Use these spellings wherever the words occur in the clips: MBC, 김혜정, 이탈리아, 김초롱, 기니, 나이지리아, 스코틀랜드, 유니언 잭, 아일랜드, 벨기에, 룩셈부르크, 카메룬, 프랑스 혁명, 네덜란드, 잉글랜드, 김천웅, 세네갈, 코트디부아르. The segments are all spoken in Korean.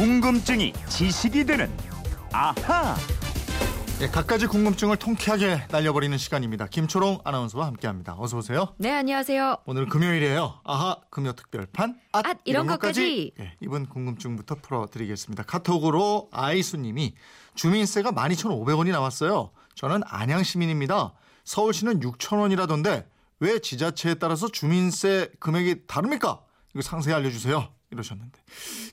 궁금증이 지식이 되는 아하. 예, 각가지 궁금증을 통쾌하게 날려버리는 시간입니다. 김초롱 아나운서와 함께합니다. 어서 오세요. 네, 안녕하세요. 오늘 금요일이에요. 아하 금요 특별판. 이런 것까지. 예, 이번 궁금증부터 풀어드리겠습니다. 카톡으로 아이수님이 주민세가 12,500원이 나왔어요. 저는 안양 시민입니다. 서울시는 6,000원이라던데 왜 지자체에 따라서 주민세 금액이 다릅니까? 이거 상세히 알려주세요. 이러셨는데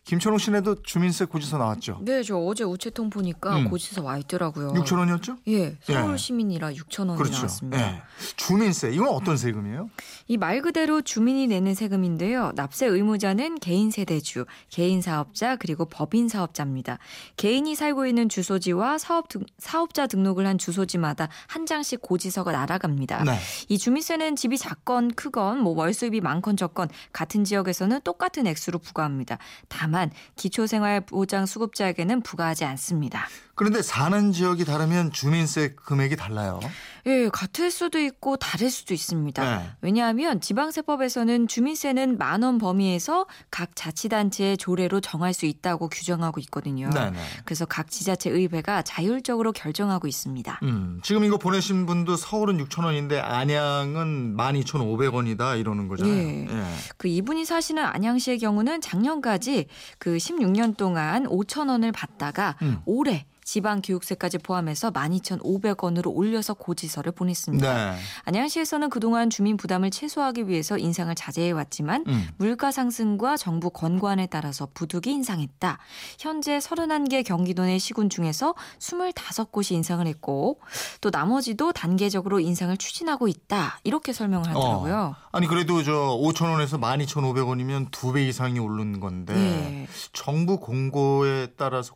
김천웅 씨네도 주민세 고지서 나왔죠? 네, 저 어제 우체통 보니까 고지서 와 있더라고요. 6,000원이었죠? 예, 서울 예. 시민이라 6,000원이 그렇죠. 나왔습니다. 예. 주민세, 이건 어떤 세금이에요? 이 말 그대로 주민이 내는 세금인데요. 납세 의무자는 개인 세대주, 개인 사업자 그리고 법인 사업자입니다. 개인이 살고 있는 주소지와 사업자 등록을 한 주소지마다 한 장씩 고지서가 날아갑니다. 네. 이 주민세는 집이 작건 크건 뭐 월수입이 많건 적건 같은 지역에서는 똑같은 액수로 부과합니다. 다만 기초생활보장수급자에게는 부과하지 않습니다. 그런데 사는 지역이 다르면 주민세 금액이 달라요? 예, 같을 수도 있고 다를 수도 있습니다. 네. 왜냐하면 지방세법에서는 주민세는 10,000원 범위에서 각 자치단체의 조례로 정할 수 있다고 규정하고 있거든요. 네, 네. 그래서 각 지자체 의회가 자율적으로 결정하고 있습니다. 지금 이거 보내신 분도 서울은 6,000원인데 안양은 12,500원이다 이러는 거잖아요. 예. 예. 그 이분이 사시는 안양시의 경우는 작년까지 그 16년 동안 5,000원을 받다가 올해 지방교육세까지 포함해서 12,500원으로 올려서 고지서를 보냈습니다. 네. 안양시에서는 그동안 주민 부담을 최소화하기 위해서 인상을 자제해왔지만 물가 상승과 정부 권고안에 따라서 부득이 인상했다. 현재 31개 경기도 내 시군 중에서 25곳이 인상을 했고 또 나머지도 단계적으로 인상을 추진하고 있다. 이렇게 설명을 하더라고요. 아니 그래도 저 5,000원에서 12,500원이면 2배 이상이 오른 건데 네. 정부 권고에 따라서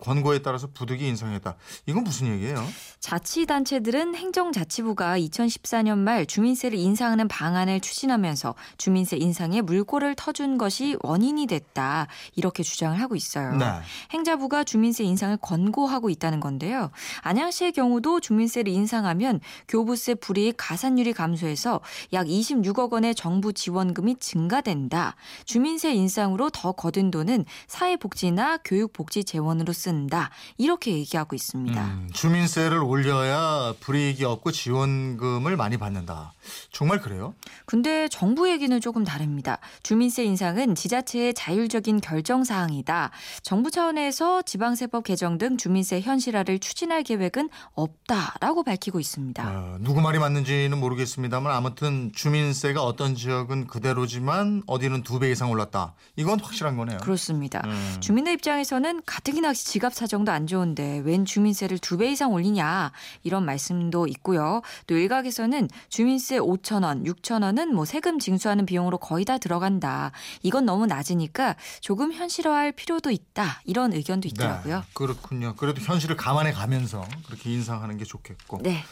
부득이 인상했다. 이건 무슨 얘기예요? 자치단체들은 행정자치부가 2014년 말 주민세를 인상하는 방안을 추진하면서 주민세 인상에 물꼬를 터준 것이 원인이 됐다. 이렇게 주장을 하고 있어요. 네. 행자부가 주민세 인상을 권고하고 있다는 건데요. 안양시의 경우도 주민세를 인상하면 교부세 불이익 가산율이 감소해서 약 26억 원의 정부 지원금이 증가된다. 주민세 인상으로 더 거둔 돈은 사회복지나 교육복지 재원으로 쓴다. 이렇게 얘기하고 있습니다. 주민세를 올려야 불이익이 없고 지원금을 많이 받는다. 정말 그래요? 근데 정부 얘기는 조금 다릅니다. 주민세 인상은 지자체의 자율적인 결정사항이다. 정부 차원에서 지방세법 개정 등 주민세 현실화를 추진할 계획은 없다라고 밝히고 있습니다. 누구 말이 맞는지는 모르겠습니다만 아무튼 주민세가 어떤 지역은 그대로지만 어디는 2배 이상 올랐다. 이건 확실한 거네요. 그렇습니다. 주민의 입장에서는 가뜩이나 지갑 사정도 안 좋은데 웬 주민세를 2배 이상 올리냐 이런 말씀도 있고요. 또 일각에서는 주민세 5,000원, 6,000원은 뭐 세금 징수하는 비용으로 거의 다 들어간다. 이건 너무 낮으니까 조금 현실화할 필요도 있다. 이런 의견도 있더라고요. 네, 그렇군요. 그래도 현실을 감안해 가면서 그렇게 인상하는 게 좋겠고. 네.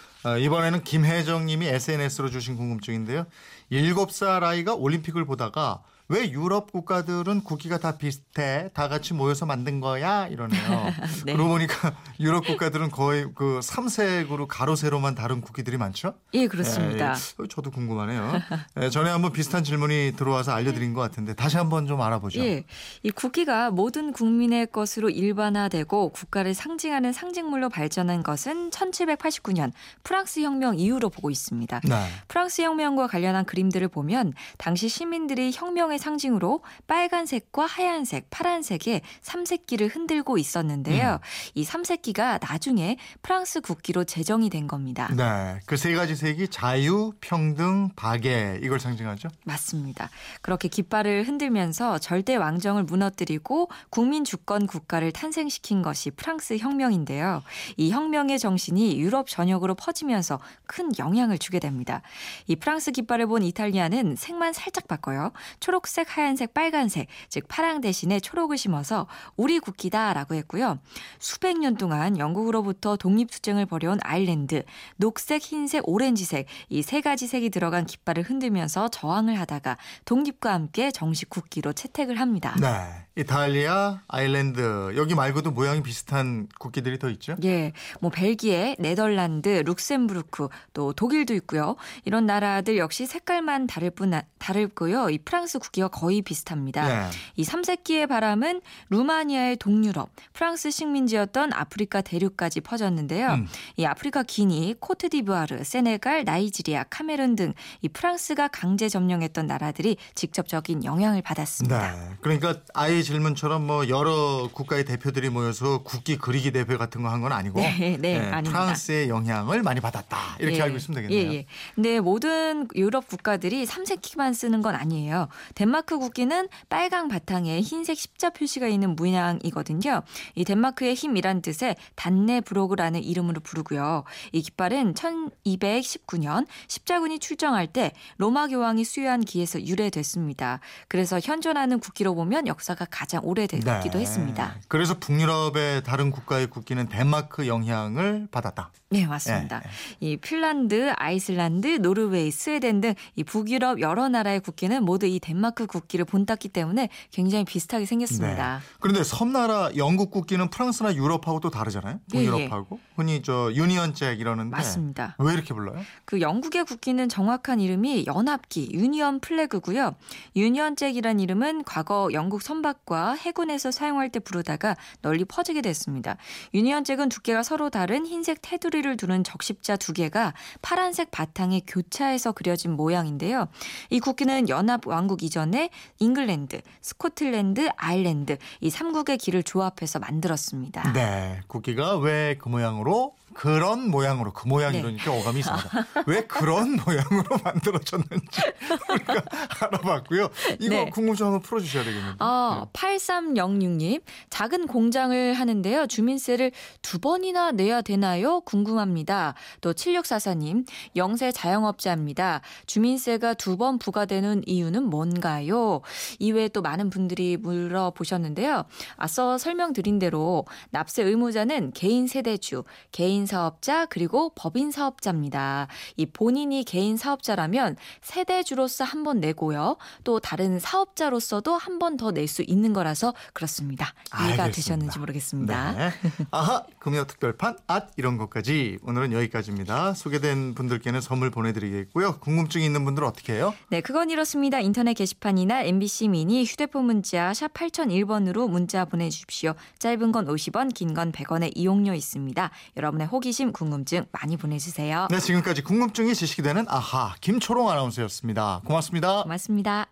이번에는 김혜정 님이 SNS로 주신 궁금증인데요. 7살 아이가 올림픽을 보다가 왜 유럽 국가들은 국기가 다 비슷해? 다 같이 모여서 만든 거야? 이러네요. 네. 그러고 보니까 유럽 국가들은 거의 그 3색으로 가로세로만 다른 국기들이 많죠? 예, 그렇습니다. 예, 저도 궁금하네요. 예, 전에 한번 비슷한 질문이 들어와서 알려드린 것 같은데 다시 한번 좀 알아보죠. 예, 이 국기가 모든 국민의 것으로 일반화되고 국가를 상징하는 상징물로 발전한 것은 1789년 프랑스 혁명 이후로 보고 있습니다. 네. 프랑스 혁명과 관련한 그림들을 보면 당시 시민들이 혁명의 상징으로 빨간색과 하얀색, 파란색의 삼색기를 흔들고 있었는데요. 이 삼색기가 나중에 프랑스 국기로 제정이 된 겁니다. 네, 그 세 가지 색이 자유, 평등, 박애 이걸 상징하죠? 맞습니다. 그렇게 깃발을 흔들면서 절대 왕정을 무너뜨리고 국민 주권 국가를 탄생시킨 것이 프랑스 혁명인데요. 이 혁명의 정신이 유럽 전역으로 퍼지면서 큰 영향을 주게 됩니다. 이 프랑스 깃발을 본 이탈리아는 색만 살짝 바꿔요. 초록색, 하얀색, 빨간색, 즉 파랑 대신에 초록을 심어서 우리 국기다라고 했고요. 수백 년 동안 영국으로부터 독립투쟁을 벌여온 아일랜드, 녹색, 흰색, 오렌지색 이 세 가지 색이 들어간 깃발을 흔들면서 저항을 하다가 독립과 함께 정식 국기로 채택을 합니다. 네, 이탈리아, 아일랜드 여기 말고도 모양이 비슷한 국기들이 더 있죠? 예, 뭐 벨기에, 네덜란드, 룩셈부르크 또 독일도 있고요. 이런 나라들 역시 색깔 색깔만 다르고요. 이 프랑스 국기와 거의 비슷합니다. 예. 이 삼색기의 바람은 루마니아의 동유럽, 프랑스 식민지였던 아프리카 대륙까지 퍼졌는데요. 이 아프리카 기니, 코트디부아르, 세네갈, 나이지리아, 카메룬 등 이 프랑스가 강제 점령했던 나라들이 직접적인 영향을 받았습니다. 네. 그러니까 아예 질문처럼 뭐 여러 국가의 대표들이 모여서 국기 그리기 대회 같은 거 한 건 아니고 아닙니다. 프랑스의 영향을 많이 받았다. 이렇게 알고 있으면 되겠네요. 예. 근데 모든 유럽 국가들이 삼색기만 쓰는 건 아니에요. 덴마크 국기는 빨강 바탕에 흰색 십자 표시가 있는 문양이거든요. 이 덴마크의 힘이란 뜻의 단네브로그라는 이름으로 부르고요. 이 깃발은 1219년 십자군이 출정할 때 로마 교황이 수여한 기에서 유래됐습니다. 그래서 현존하는 국기로 보면 역사가 가장 오래됐기도 했습니다. 그래서 북유럽의 다른 국가의 국기는 덴마크 영향을 받았다. 네, 맞습니다. 이 핀란드, 아이슬란드, 노르웨이, 스웨덴 등 이 북유럽 여러 나라의 국기는 모두 이 덴마크 국기를 본땄기 때문에 굉장히 비슷하게 생겼습니다. 네. 그런데 섬나라 영국 국기는 프랑스나 유럽하고 또 다르잖아요. 북유럽하고. 흔히 저 유니언 잭 이러는데 맞습니다. 왜 이렇게 불러요? 그 영국의 국기는 정확한 이름이 연합기, 유니언 플래그고요. 유니언 잭이란 이름은 과거 영국 선박과 해군에서 사용할 때 부르다가 널리 퍼지게 됐습니다. 유니언 잭은 두께가 서로 다른 흰색 테두리를 두는 적십자 두 개가 파란색 바탕에 교차해서 그려진 모양인데요. 이 국기는 연합 왕국 이전에 잉글랜드, 스코틀랜드, 아일랜드 이 3국의 기를 조합해서 만들었습니다. 네, 국기가 왜 그 모양으로? 그런 모양으로 그 모양이니까 어감이 이상하다. 왜 그런 모양으로 만들어졌는지 우리가 알아봤고요. 이거 궁금증 한번 풀어주셔야 되겠는데. 8306님. 작은 공장을 하는데요. 주민세를 2번이나 내야 되나요? 궁금합니다. 또 7644님. 영세 자영업자입니다. 주민세가 2번 부과되는 이유는 뭔가요? 이외에 또 많은 분들이 물어보셨는데요. 앞서 설명드린 대로 납세 의무자는 개인 세대주, 개인 사업자 그리고 법인 사업자입니다. 이 본인이 개인 사업자라면 세대주로서 한 번 내고요. 또 다른 사업자로서도 한 번 더 낼 수 있는 거라서 그렇습니다. 이해가 되셨는지 모르겠습니다. 네. 아하, 금요 특별판 앗 이런 것까지 오늘은 여기까지입니다. 소개된 분들께는 선물 보내드리겠고요. 궁금증이 있는 분들은 어떻게 해요? 네, 그건 이렇습니다. 인터넷 게시판이나 MBC 미니 휴대폰 문자 샵 8001번으로 문자 보내주십시오. 짧은 건 50원, 긴 건 100원의 이용료 있습니다. 여러분의 호기심, 궁금증 많이 보내주세요. 네, 지금까지 궁금증이 지식이 되는 아하 김초롱 아나운서였습니다. 고맙습니다. 고맙습니다.